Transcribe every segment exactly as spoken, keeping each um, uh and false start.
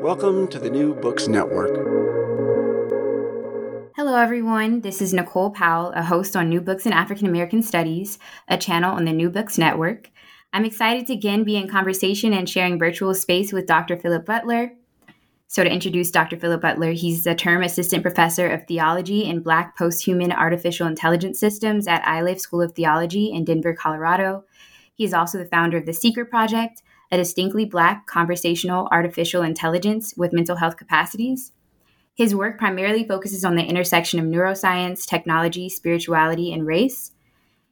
Welcome to the New Books Network. Hello, everyone. This is Nicole Powell, a host on New Books in African American Studies, a channel on the New Books Network. I'm excited to again be in conversation and sharing virtual space with Doctor Philip Butler. So to introduce Doctor Philip Butler, he's the term assistant professor of theology in Black Post-Human Artificial Intelligence Systems at Iliff School of Theology in Denver, Colorado. He is also the founder of the Seeker Project, a distinctly Black conversational artificial intelligence with mental health capacities. His work primarily focuses on the intersection of neuroscience, technology, spirituality, and race.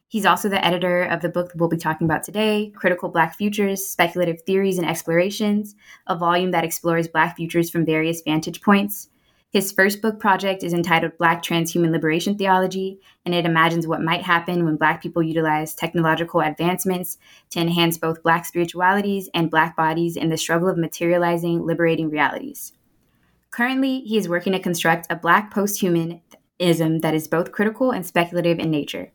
He's also the editor of the book that we'll be talking about today, Critical Black Futures, Speculative Theories and Explorations, a volume that explores Black futures from various vantage points. His first book project is entitled Black Transhuman Liberation Theology, and it imagines what might happen when Black people utilize technological advancements to enhance both Black spiritualities and Black bodies in the struggle of materializing, liberating realities. Currently, he is working to construct a Black post-humanism that is both critical and speculative in nature.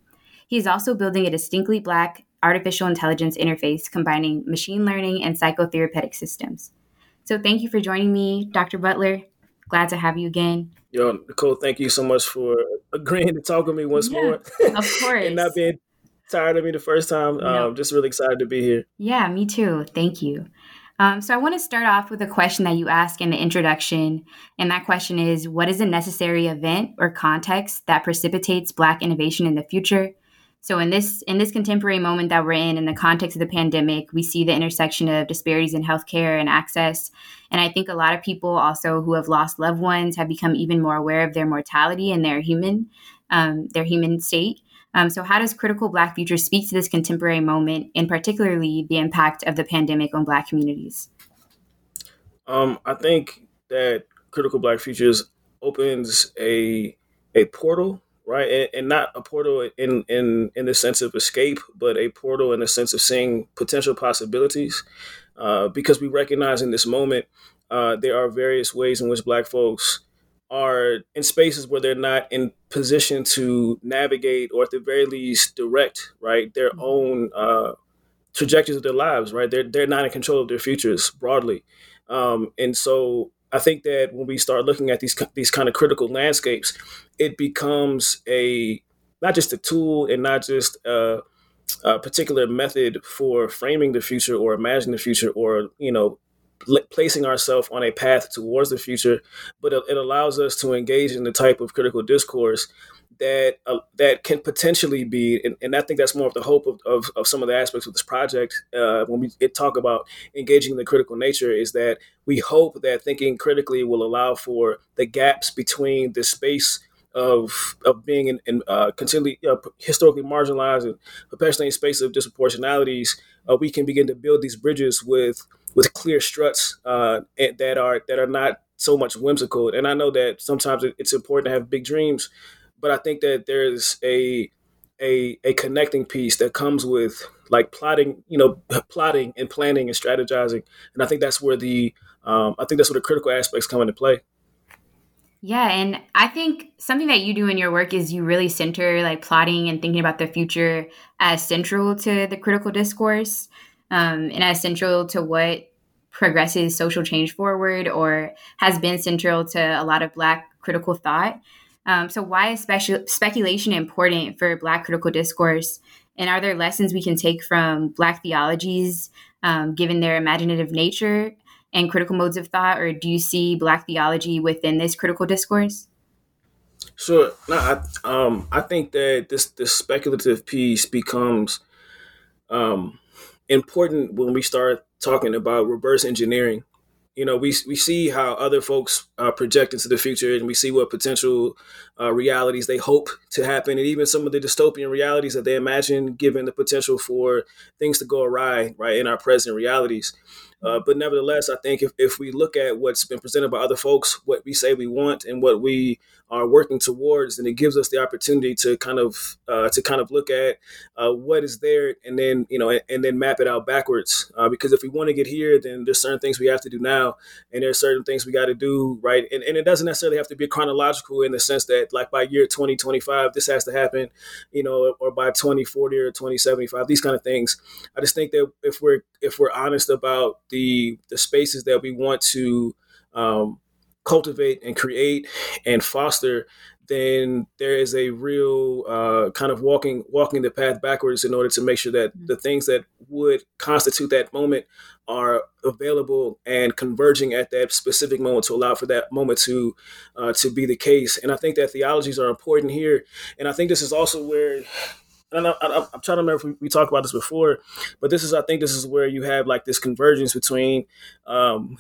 He is also building a distinctly Black artificial intelligence interface combining machine learning and psychotherapeutic systems. So thank you for joining me, Doctor Butler. Glad to have you again. Yo, Nicole, thank you so much for agreeing to talk with me once yeah, more. Of course. And not being tired of me the first time. No. Um, just really excited to be here. Yeah, me too. Thank you. Um, so I want to start off with a question that you ask in the introduction. And that question is, what is a necessary event or context that precipitates Black innovation in the future? So in this in this contemporary moment that we're in, in the context of the pandemic, we see the intersection of disparities in healthcare and access. And I think a lot of people also who have lost loved ones have become even more aware of their mortality and their human, um, their human state. Um, so how does Critical Black Futures speak to this contemporary moment, and particularly the impact of the pandemic on Black communities? Um, I think that Critical Black Futures opens a a portal. Right. And, and not a portal in, in, in the sense of escape, but a portal in the sense of seeing potential possibilities, uh, because we recognize in this moment uh, there are various ways in which Black folks are in spaces where they're not in position to navigate, or at the very least direct, right, their own uh, trajectories of their lives. Right. They're, they're not in control of their futures broadly. Um, and so I think that when we start looking at these these kind of critical landscapes, it becomes a not just a tool and not just a, a particular method for framing the future or imagining the future or, you know, l- placing ourselves on a path towards the future, but it, it allows us to engage in the type of critical discourse that uh, that can potentially be, and, and I think that's more of the hope of, of, of some of the aspects of this project uh, when we talk about engaging in the critical nature, is that we hope that thinking critically will allow for the gaps between the space of of being in, in uh, continually uh, historically marginalized and perpetually in space of disproportionalities. Uh, we can begin to build these bridges with with clear struts uh, that are that are not so much whimsical. And I know that sometimes it's important to have big dreams, but I think that there's a, a a connecting piece that comes with like plotting, you know, plotting and planning and strategizing. And I think that's where the um, I think that's where the critical aspects come into play. Yeah. And I think something that you do in your work is you really center like plotting and thinking about the future as central to the critical discourse um, and as central to what progresses social change forward or has been central to a lot of Black critical thought. Um, so why is specu- speculation important for Black critical discourse? And are there lessons we can take from Black theologies, um, given their imaginative nature and critical modes of thought, or do you see Black theology within this critical discourse? Sure. No, I, um, I think that this, this speculative piece becomes um, important when we start talking about reverse engineering. You know, we we see how other folks uh, project into the future, and we see what potential uh, realities they hope to happen, and even some of the dystopian realities that they imagine, given the potential for things to go awry, right, in our present realities. Uh, but nevertheless, I think if, if we look at what's been presented by other folks, what we say we want and what we are working towards, then it gives us the opportunity to kind of uh, to kind of look at uh, what is there and then, you know, and, and then map it out backwards. Uh, because if we want to get here, then there's certain things we have to do now. And there's certain things we got to do. Right. And, and it doesn't necessarily have to be chronological in the sense that like by year twenty twenty-five, this has to happen, you know, or by twenty forty or twenty seventy-five, these kind of things. I just think that if we're if we're honest about the the spaces that we want to um, cultivate and create and foster, then there is a real uh, kind of walking walking the path backwards in order to make sure that the things that would constitute that moment are available and converging at that specific moment to allow for that moment to uh, to be the case. And I think that theologies are important here. And I think this is also where... And I, I, I'm trying to remember if we, we talked about this before, but this is, I think this is where you have like this convergence between, um,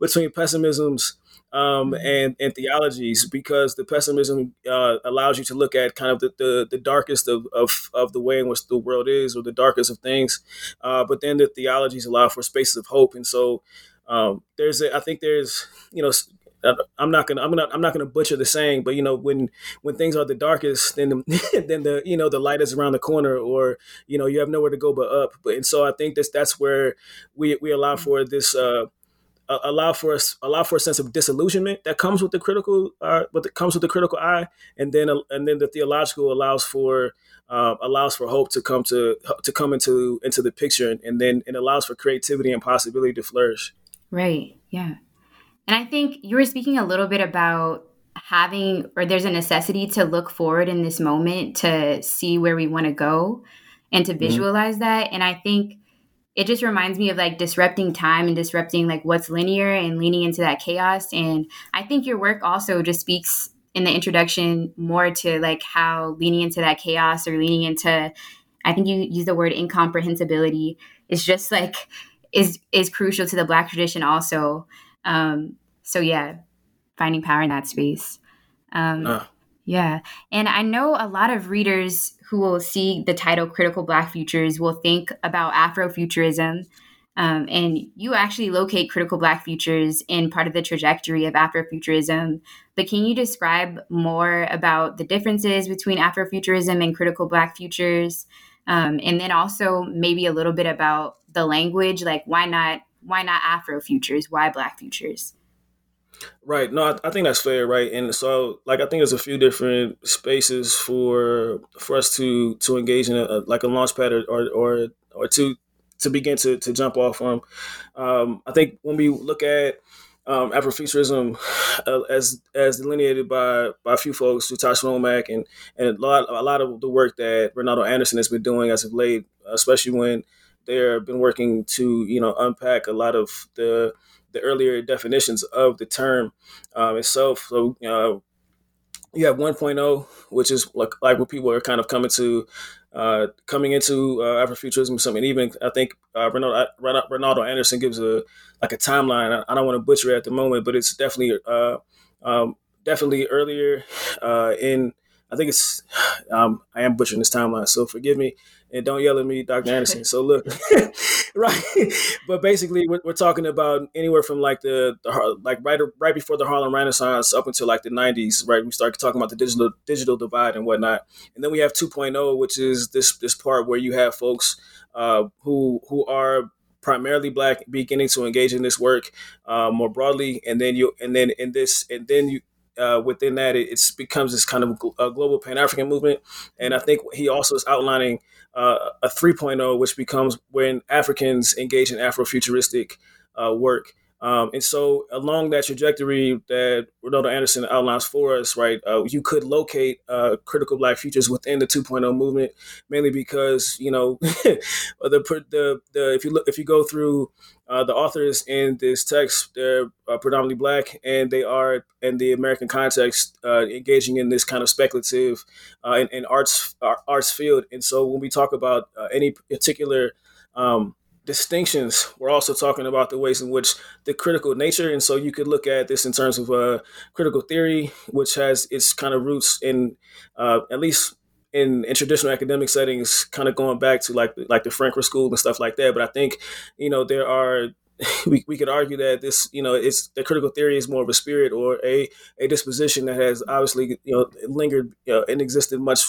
between pessimisms um, and, and theologies, because the pessimism uh, allows you to look at kind of the, the, the darkest of, of, of the way in which the world is, or the darkest of things. Uh, but then the theologies allow for spaces of hope. And so um, there's, a, I think there's, you know, I'm not gonna, I'm gonna, I'm not gonna butcher the saying, but you know, when, when things are the darkest, then, the, then the, you know, the light is around the corner, or you know, you have nowhere to go but up. But and so I think that's that's where we we allow for this, uh, allow for us, allow for a sense of disillusionment that comes with the critical, uh, what comes with the critical eye, and then and then the theological allows for uh, allows for hope to come to to come into into the picture, and, and then it allows for creativity and possibility to flourish. Right. Yeah. And I think you were speaking a little bit about having, or there's a necessity to look forward in this moment to see where we want to go and to visualize mm-hmm. that. And I think it just reminds me of like disrupting time and disrupting like what's linear and leaning into that chaos. And I think your work also just speaks in the introduction more to like how leaning into that chaos or leaning into, I think you use the word incomprehensibility, is just like, is, is crucial to the Black tradition also. Um, so yeah, finding power in that space. Um, uh. yeah. And I know a lot of readers who will see the title Critical Black Futures will think about Afrofuturism. Um, and you actually locate Critical Black Futures in part of the trajectory of Afrofuturism, but can you describe more about the differences between Afrofuturism and Critical Black Futures? Um, and then also maybe a little bit about the language, like why not Why not Afro futures? Why Black futures? Right. No, I, I think that's fair. Right. And so like, I think there's a few different spaces for, for us to, to engage in a, like a launch pad or, or, or, or to, to begin to, to jump off from. Um, I think when we look at um, Afrofuturism uh, as, as delineated by, by a few folks, Ytasha Womack and, and a lot, a lot of the work that Reynaldo Anderson has been doing as of late, especially when, they've been working to, you know, unpack a lot of the the earlier definitions of the term um, itself. So uh, you have one point oh, which is like, like what people are kind of coming to, uh, coming into uh, Afrofuturism or something. Even I think uh, Reynaldo, Reynaldo Anderson gives a like a timeline. I, I don't want to butcher it at the moment, but it's definitely uh, um, definitely earlier uh, in. I think it's, um, I am butchering this timeline, so forgive me and don't yell at me, Doctor Anderson. So look, right. But basically we're, we're talking about anywhere from like the, the like right, right before the Harlem Renaissance up until like the nineties, right? We start talking about the digital, digital divide and whatnot. And then we have two point oh, which is this, this part where you have folks, uh, who, who are primarily Black, beginning to engage in this work uh, more broadly, and then you, and then in this, and then you. Uh, within that, it it's becomes this kind of gl- a global Pan-African movement. And I think he also is outlining uh, a three point oh, which becomes when Africans engage in Afrofuturistic uh, work. Um, and so along that trajectory that Reynaldo Anderson outlines for us, right, uh, you could locate uh, critical Black futures within the two point oh movement, mainly because, you know, the, the the if you look if you go through uh, the authors in this text, they're uh, predominantly Black, and they are in the American context uh, engaging in this kind of speculative uh, and, and arts uh, arts field. And so when we talk about uh, any particular um, distinctions, we're also talking about the ways in which the critical nature, and so you could look at this in terms of uh, critical theory, which has its kind of roots in, uh, at least in, in traditional academic settings, kind of going back to like like the Frankfurt School and stuff like that. But I think, you know, there are we we could argue that this, you know, it's the critical theory is more of a spirit or a a disposition that has obviously, you know, lingered, you know, and existed much.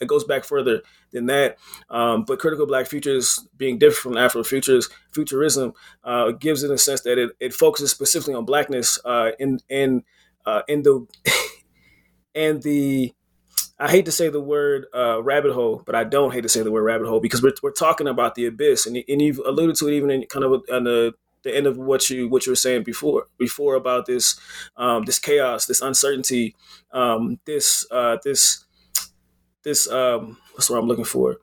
It goes back further than that. Um, but critical Black futures, being different from Afrofutures, futurism uh, gives it a sense that it, it focuses specifically on Blackness uh, in in uh, in the and the. I hate to say the word uh, rabbit hole, but I don't hate to say the word rabbit hole because we're we're talking about the abyss, and and you've alluded to it even in kind of on the the end of what you what you were saying before before about this um, this chaos, this uncertainty, um, this uh, this. This um, what's what I'm looking for?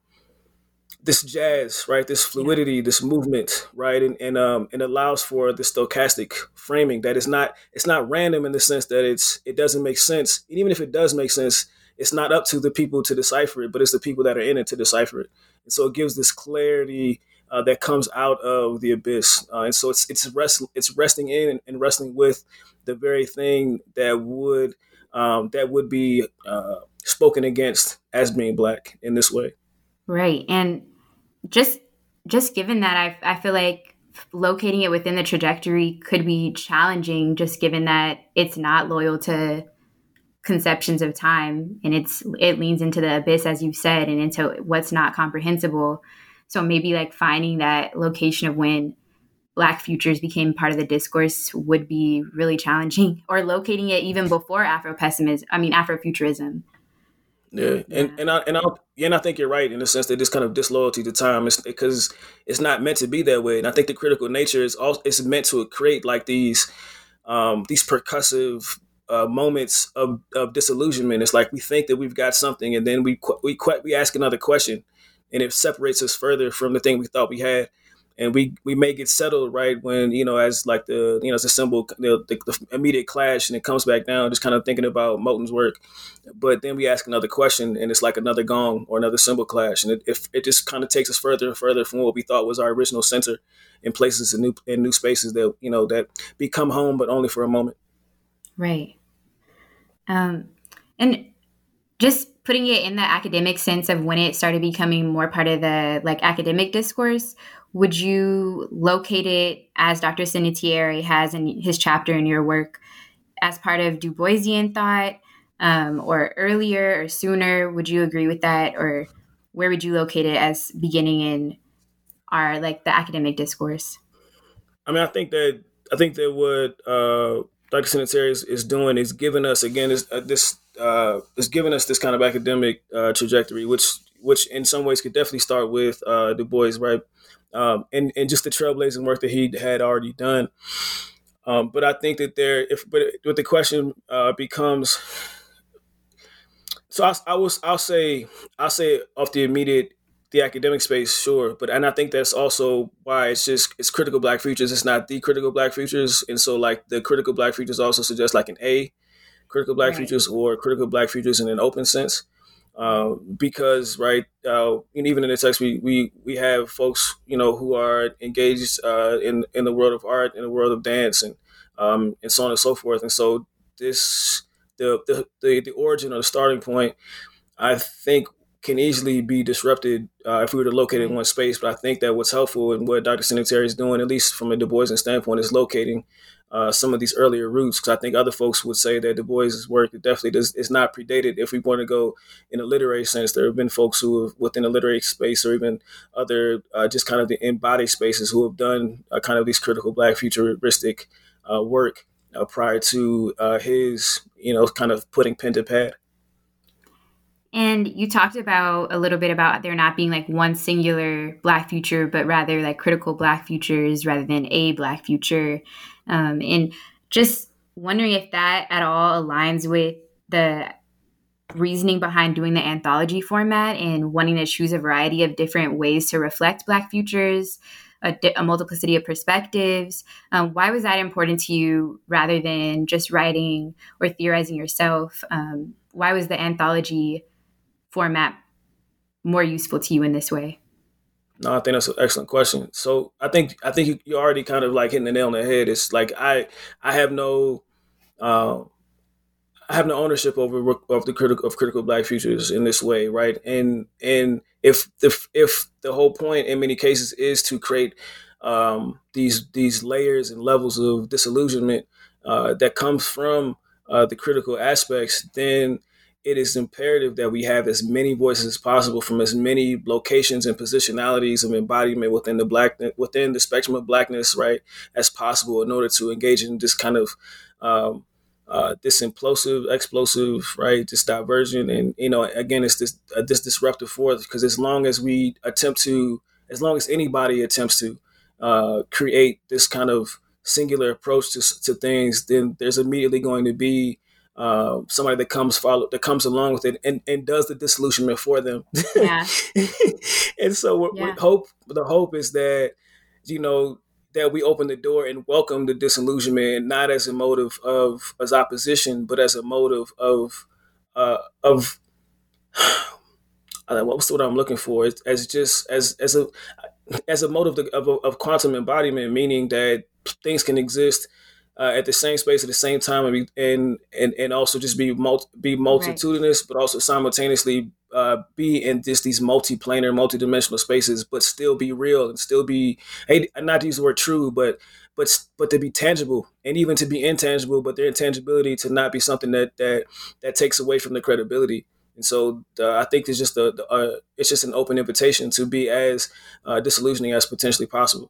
This jazz, right? This fluidity, this movement, right? And and um, it allows for this stochastic framing that is not it's not random in the sense that it's it doesn't make sense. And even if it does make sense, it's not up to the people to decipher it, but it's the people that are in it to decipher it. And so it gives this clarity uh, that comes out of the abyss. Uh, and so it's it's rest, it's resting in and, and wrestling with the very thing that would um, that would be. Uh, spoken against as being Black in this way. Right. And just, just given that, I I feel like locating it within the trajectory could be challenging, just given that it's not loyal to conceptions of time, and it's, it leans into the abyss, as you've said, and into what's not comprehensible. So maybe like finding that location of when Black futures became part of the discourse would be really challenging, or locating it even before Afropessimism, I mean, Afrofuturism. Yeah, and and I and I and I think you're right in the sense that this kind of disloyalty to time is because it's not meant to be that way. And I think the critical nature is also it's meant to create like these um, these percussive uh, moments of, of disillusionment. It's like we think that we've got something, and then we we we ask another question, and it separates us further from the thing we thought we had. And we, we may get settled, right, when, you know, as like the, you know, as a symbol, the, the, the immediate clash, and it comes back down, just kind of thinking about Moulton's work. But then we ask another question, and it's like another gong or another symbol clash. And it it, it just kind of takes us further and further from what we thought was our original center in places and new, in new spaces that, you know, that become home, but only for a moment. Right. Um, and just putting it in the academic sense of when it started becoming more part of the, like, academic discourse, would you locate it, as Doctor Sinatieri has in his chapter in your work, as part of Du Boisian thought, um, or earlier or sooner? Would you agree with that? Or where would you locate it as beginning in our, like, the academic discourse? I mean, I think that, I think that what uh, Doctor Sinatieri is, is doing is giving us, again, is, uh, this, uh, is giving us this kind of academic uh, trajectory, which, which in some ways could definitely start with uh, Du Bois, right? Um, and, and just the trailblazing work that he had already done. Um, but I think that there, if, but, but the question uh, becomes, so I, I was, I'll say, I'll say off the immediate, the academic space, sure. But, and I think that's also why it's just, it's critical Black futures. It's not the critical Black futures. And so like the critical Black futures also suggests like an A, critical Black right. futures or critical Black futures in an open sense. Uh, because, right, uh, and even in the text, we, we, we have folks, you know, who are engaged uh, in, in the world of art, in the world of dance, and um, and so on and so forth. And so this, the, the, the, the origin or the starting point, I think, can easily be disrupted uh, if we were to locate it in one space. But I think that what's helpful and what Doctor Sinatieri is doing, at least from a Du Boisian standpoint, is locating uh, some of these earlier roots, because I think other folks would say that Du Bois' work definitely does, is not predated. If we want to go in a literary sense, there have been folks who have, within the literary space or even other uh, just kind of the embodied spaces, who have done uh, kind of these critical Black futuristic uh, work uh, prior to uh, his, you know, kind of putting pen to pad. And you talked about a little bit about there not being like one singular Black future, but rather like critical Black futures rather than a Black future. Um, and just wondering if that at all aligns with the reasoning behind doing the anthology format and wanting to choose a variety of different ways to reflect Black futures, a, di- a multiplicity of perspectives. Um, why was that important to you rather than just writing or theorizing yourself? Um, why was the anthology format more useful to you in this way? No, I think that's an excellent question. So I think I think you, you already kind of like hitting the nail on the head. It's like I I have no um, I have no ownership over of the critical of critical Black futures in this way, right? And and if the if the whole point in many cases is to create um, these these layers and levels of disillusionment uh, that comes from uh, the critical aspects, then it is imperative that we have as many voices as possible from as many locations and positionalities of embodiment within the black within the spectrum of Blackness, right, as possible, in order to engage in this kind of um, uh, this implosive, explosive, right, this diversion, and you know, again, it's this uh, this disruptive force. Because as long as we attempt to, as long as anybody attempts to uh, create this kind of singular approach to to things, then there's immediately going to be Uh, somebody that comes follow that comes along with it and, and does the disillusionment for them. Yeah. And so we're, yeah. we hope the hope is that, you know, that we open the door and welcome the disillusionment, not as a motive of as opposition, but as a motive of uh, of I don't know, what's the word I'm looking for? It's, as just as as a as a motive of of quantum embodiment, meaning that things can exist Uh, at the same space at the same time, and and and, and also just be multi, be multitudinous, right, but also simultaneously uh, be in just these multi-planar, multi-dimensional spaces, but still be real and still be, hey, not to use the word true, but but but to be tangible and even to be intangible, but their intangibility to not be something that that that takes away from the credibility. And so uh, I think it's just a, the, uh, it's just an open invitation to be as uh, disillusioning as potentially possible.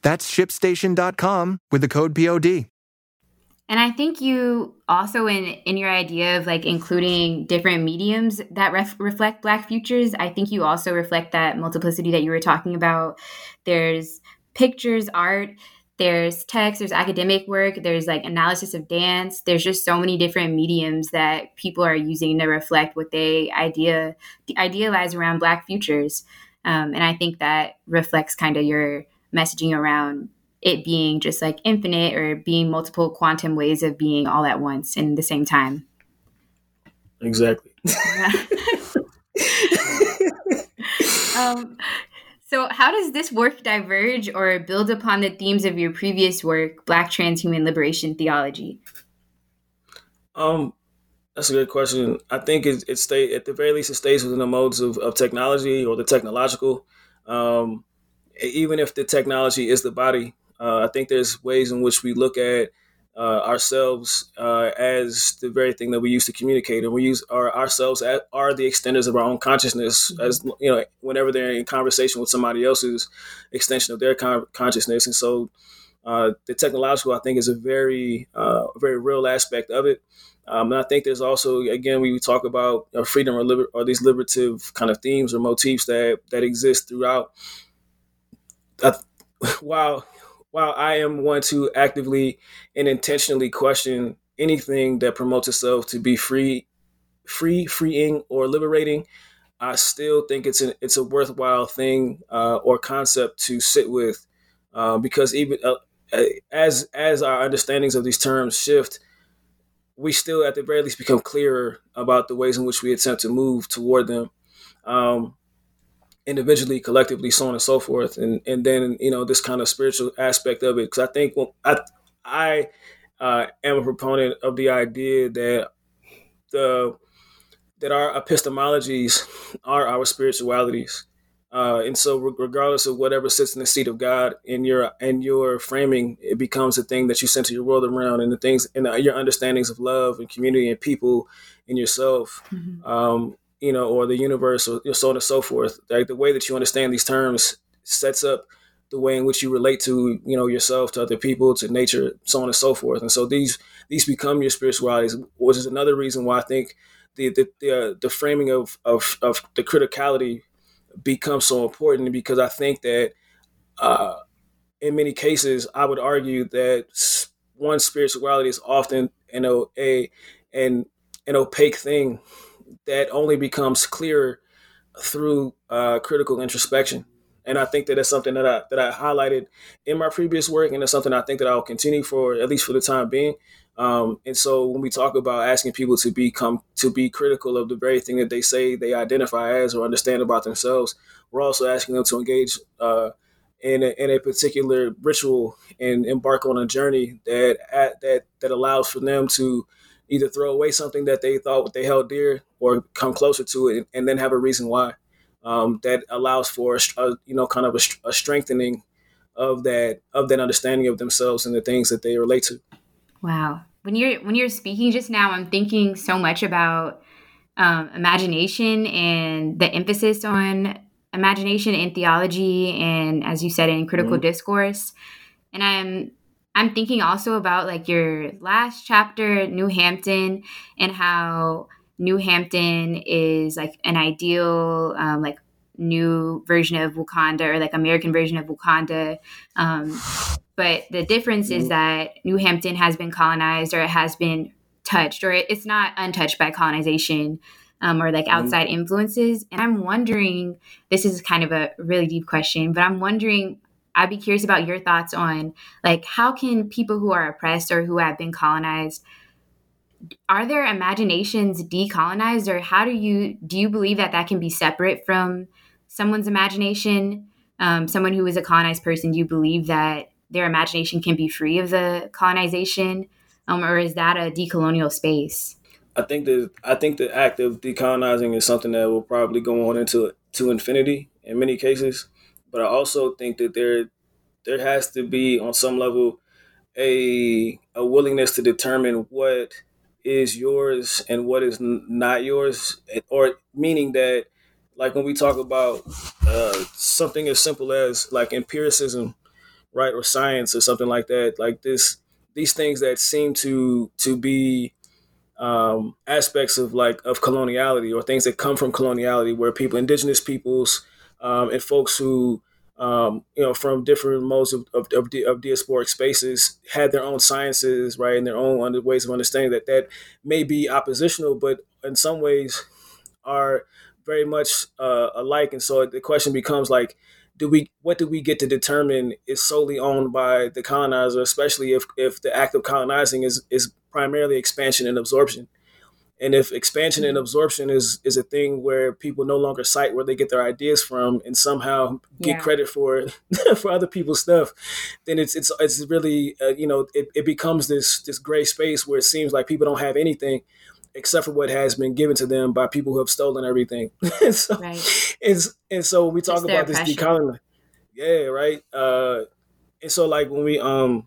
That's ShipStation dot com with the code P O D. And I think you also in, in your idea of like including different mediums that ref, reflect Black futures, I think you also reflect that multiplicity that you were talking about. There's pictures, art, there's text, there's academic work, there's like analysis of dance. There's just so many different mediums that people are using to reflect what they idea idealize around Black futures. Um, and I think that reflects kind of your messaging around it being just like infinite or being multiple quantum ways of being all at once in the same time. Exactly. um, so how does this work diverge or build upon the themes of your previous work, Black Transhuman Liberation Theology? Um, That's a good question. I think it, it stay, at the very least, it stays within the modes of, of technology or the technological. Um, even if the technology is the body, uh, I think there's ways in which we look at uh, ourselves uh, as the very thing that we use to communicate, and we use our, ourselves as, are the extenders of our own consciousness. Mm-hmm. As you know, whenever they're in conversation with somebody else's extension of their con- consciousness, and so uh, the technological, I think, is a very, uh, very real aspect of it. Um, and I think there's also, again, we talk about uh, freedom or, liber- or these liberative kind of themes or motifs that that exist throughout. I, while while I am one to actively and intentionally question anything that promotes itself to be free, free, freeing, or liberating, I still think it's an, it's a worthwhile thing uh, or concept to sit with, uh, because even uh, as as our understandings of these terms shift, we still, at the very least, become clearer about the ways in which we attempt to move toward them, um, individually, collectively, so on and so forth. And and then, you know, this kind of spiritual aspect of it, because I think well, I I uh, am a proponent of the idea that the that our epistemologies are our spiritualities, uh, and so re- regardless of whatever sits in the seat of God in your and your framing, it becomes the thing that you center your world around, and the things and the, your understandings of love and community and people and yourself, mm-hmm. um, you know, or the universe, or so on and so forth. Like the way that you understand these terms sets up the way in which you relate to, you know, yourself, to other people, to nature, so on and so forth. And so these these become your spiritualities, which is another reason why I think the the the, uh, the framing of, of of the criticality becomes so important, because I think that uh, in many cases, I would argue that one's spirituality is often an a an an opaque thing that only becomes clearer through uh, critical introspection. And I think that that's something that I that I highlighted in my previous work, and it's something I think that I'll continue for, at least for the time being. Um, and so when we talk about asking people to become to be critical of the very thing that they say they identify as or understand about themselves, we're also asking them to engage uh, in a, in a particular ritual and embark on a journey that at, that that allows for them to either throw away something that they thought they held dear, or come closer to it, and then have a reason why. Um, that allows for a, you know kind of a, a strengthening of that of that understanding of themselves and the things that they relate to. Wow. When you're when you're speaking just now, I'm thinking so much about um, imagination and the emphasis on imagination in theology, and as you said, in critical mm-hmm. discourse. And I'm I'm thinking also about like your last chapter, New Hampton, and how New Hampton is like an ideal, um, like new version of Wakanda, or like American version of Wakanda. Um, but the difference is that New Hampton has been colonized, or it has been touched, or it's not untouched by colonization, um, or like outside mm-hmm. influences. And I'm wondering, this is kind of a really deep question, but I'm wondering, I'd be curious about your thoughts on like, how can people who are oppressed or who have been colonized, are their imaginations decolonized, or how do you, do you believe that that can be separate from someone's imagination? Um, someone who is a colonized person, do you believe that their imagination can be free of the colonization? Um, or is that a decolonial space? I think the, I think the act of decolonizing is something that will probably go on into to infinity in many cases. But I also think that there, there has to be on some level a, a willingness to determine what is yours and what is not yours, or meaning that, like when we talk about uh, something as simple as like empiricism, right, or science or something like that, like this, these things that seem to to be um, aspects of like of coloniality, or things that come from coloniality, where people, indigenous peoples, um, and folks who um, you know from different modes of, of, of, di- of diasporic spaces had their own sciences, right, and their own under- ways of understanding that that may be oppositional, but in some ways are very much uh, alike. And so the question becomes like, do we, what do we get to determine is solely owned by the colonizer, especially if, if the act of colonizing is, is primarily expansion and absorption. And if expansion and absorption is, is a thing where people no longer cite where they get their ideas from and somehow get yeah. credit for for other people's stuff, then it's it's it's really, uh, you know, it, it becomes this this gray space where it seems like people don't have anything except for what has been given to them by people who have stolen everything. and, so, right. and, and so when we talk about this decolonization, yeah, right. Uh, and so like when we um,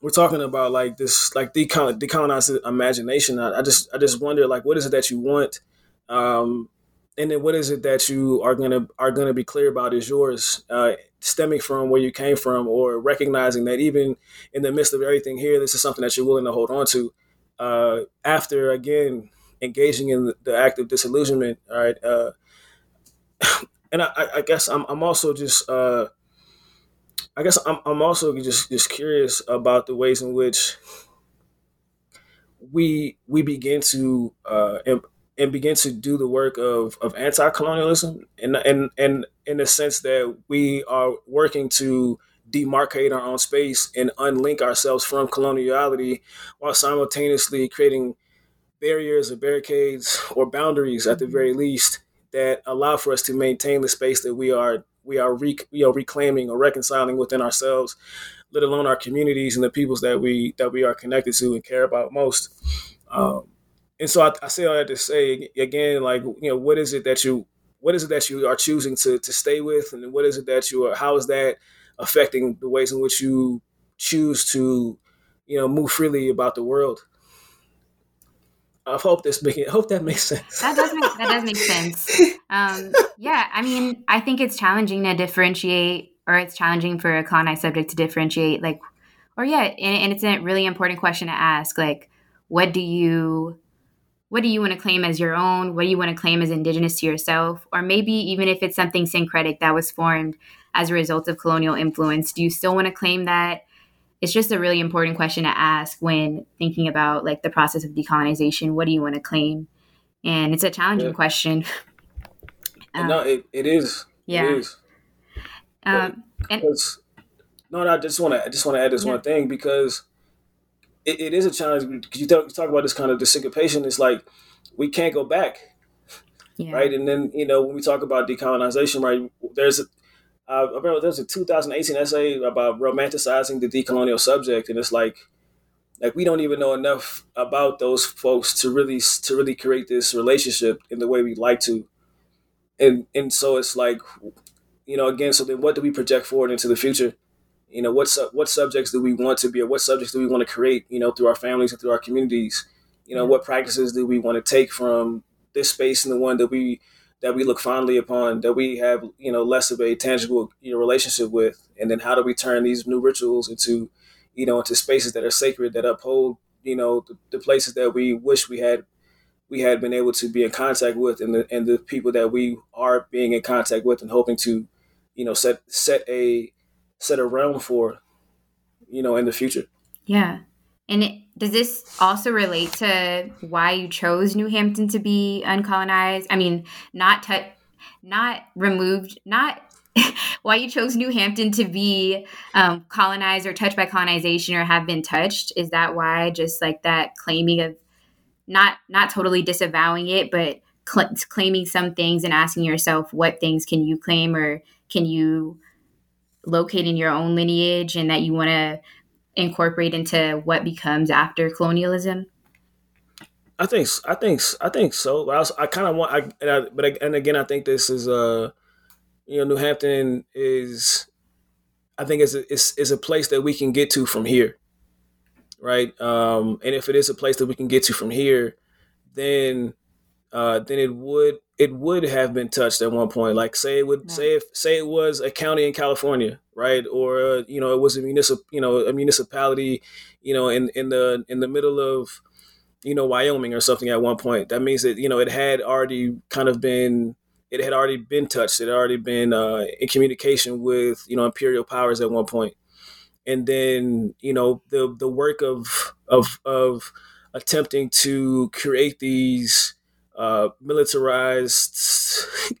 we're talking about like this like decol- decolonized imagination, I, I just I just wonder like what is it that you want, um, and then what is it that you are gonna are gonna be clear about is yours, uh, stemming from where you came from, or recognizing that even in the midst of everything here, this is something that you're willing to hold on to. Uh, after, again, engaging in the, the act of disillusionment, all right? Uh, and I, I guess I'm, I'm also just, uh, I guess I'm, I'm also just, just curious about the ways in which we we begin to uh, and, and begin to do the work of, of anti-colonialism, and and and in the sense that we are working to demarcate our own space and unlink ourselves from coloniality while simultaneously creating barriers or barricades or boundaries at the very least that allow for us to maintain the space that we are we are rec- you know, reclaiming or reconciling within ourselves, let alone our communities and the peoples that we that we are connected to and care about most. Um, and so I, I say all that to say again, like, you know, what is it that you what is it that you are choosing to to stay with, and what is it that you are how is that affecting the ways in which you choose to, you know, move freely about the world. I hope this make, I hope that makes sense. That does make, that does make sense. Um, yeah, I mean, I think it's challenging to differentiate, or it's challenging for a colonized subject to differentiate, like, or yeah, and, and it's a really important question to ask, like, what do you, what do you want to claim as your own? What do you want to claim as indigenous to yourself? Or maybe even if it's something syncretic that was formed as a result of colonial influence, do you still want to claim that? It's just a really important question to ask when thinking about like the process of decolonization. What do you want to claim? And it's a challenging yeah. question. Um, no, it, it is. Yeah. It is. Um, and, no, no, I just want to I just want to add this yeah. one thing, because it, it is a challenge. You talk, you talk about this kind of syncopation. It's like we can't go back, yeah. right? And then, you know, when we talk about decolonization, right? There's a I remember there was a two thousand eighteen essay about romanticizing the decolonial subject, and it's like, like we don't even know enough about those folks to really to really create this relationship in the way we like to, and and so it's like, you know, again, so then what do we project forward into the future? You know, what su- what subjects do we want to be, or what subjects do we want to create? You know, through our families and through our communities. You know, what practices do we want to take from this space and the one that we. that we look fondly upon, that we have, you know, less of a tangible, you know, relationship with, and then how do we turn these new rituals into, you know, into spaces that are sacred, that uphold, you know, the, the places that we wish we had, we had been able to be in contact with, and the and the people that we are being in contact with and hoping to, you know, set set a set a realm for, you know, in the future. Yeah, and it, does this also relate to why you chose New Hampton to be uncolonized? I mean, not t- not removed, not why you chose New Hampton to be um, colonized or touched by colonization or have been touched? Is that why just like that claiming of not not totally disavowing it, but cl- claiming some things and asking yourself what things can you claim or can you locate in your own lineage and that you want to incorporate into what becomes after colonialism? I think, I think, I think so. I, I kind of want, I, and I, but I, and again, I think this is, uh, you know, New Hampton is, I think it's, a, it's, it's a place that we can get to from here. Right. Um, and if it is a place that we can get to from here, then, uh, then it would, it would have been touched at one point. Like say it would yeah. say if say it was a county in California, right? Or uh, you know, it was a municipal, you know, a municipality, you know, in, in the in the middle of, you know, Wyoming or something at one point. That means that, you know, it had already kind of been it had already been touched. It had already been uh, in communication with, you know, imperial powers at one point. And then, you know, the the work of of of attempting to create these Uh, militarized,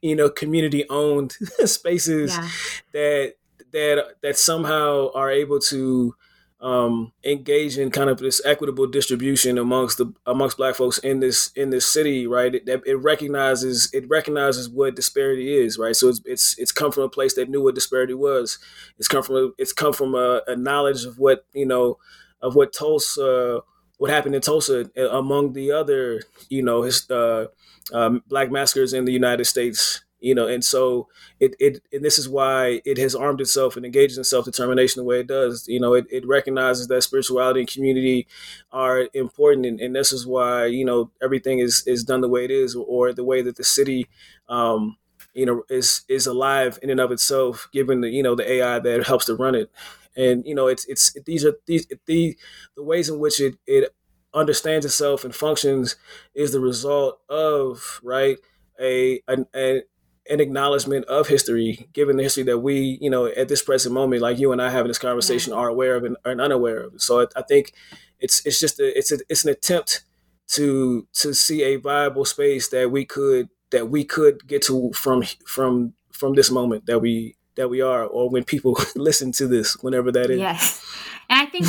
you know, community-owned spaces yeah. that that that somehow are able to um, engage in kind of this equitable distribution amongst the amongst Black folks in this in this city, right? It, it recognizes it recognizes what disparity is, right? So it's it's it's come from a place that knew what disparity was. It's come from a, it's come from a, a knowledge of what you know of what Tulsa what happened in Tulsa, among the other, you know, his, uh, um, Black massacres in the United States. You know, and so it, it, and this is why it has armed itself and engages in self-determination the way it does. You know, it, it recognizes that spirituality and community are important. And, and this is why, you know, everything is, is done the way it is, or the way that the city, um, you know, is, is alive in and of itself, given the, you know, the A I that helps to run it. And, you know, it's, it's, these are these, the, the ways in which it, it understands itself and functions is the result of, right, a, an, a, an acknowledgement of history, given the history that we, you know, at this present moment, like you and I having this conversation, are aware of and, and unaware of. So I, I think it's it's just a, it's a, it's an attempt to to see a viable space that we could that we could get to from from from this moment that we that we are, or when people listen to this, whenever that is. Yes, and I think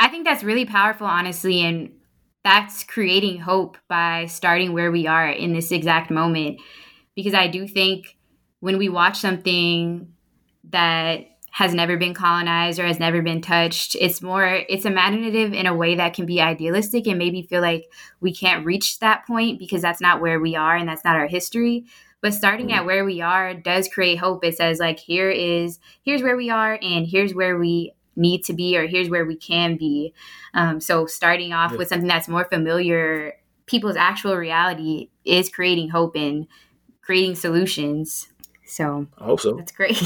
I think that's really powerful, honestly, and that's creating hope by starting where we are in this exact moment. Because I do think when we watch something that has never been colonized or has never been touched, it's more, it's imaginative in a way that can be idealistic and maybe feel like we can't reach that point because that's not where we are and that's not our history. But starting at where we are does create hope. It says like, here is, here's where we are and here's where we need to be, or here's where we can be. Um, so starting off yeah. with something that's more familiar, people's actual reality, is creating hope and creating solutions. So I hope so. That's great.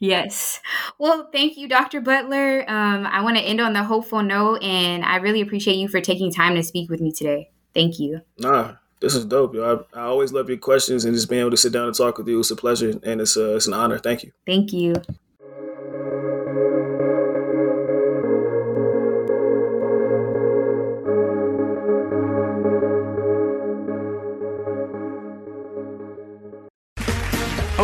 Yes. Well, thank you, Doctor Butler. Um, I want to end on the hopeful note, and I really appreciate you for taking time to speak with me today. Thank you. Nah, this is dope. Yo. I, I always love your questions, and just being able to sit down and talk with you. It's a pleasure, and it's uh, it's an honor. Thank you. Thank you.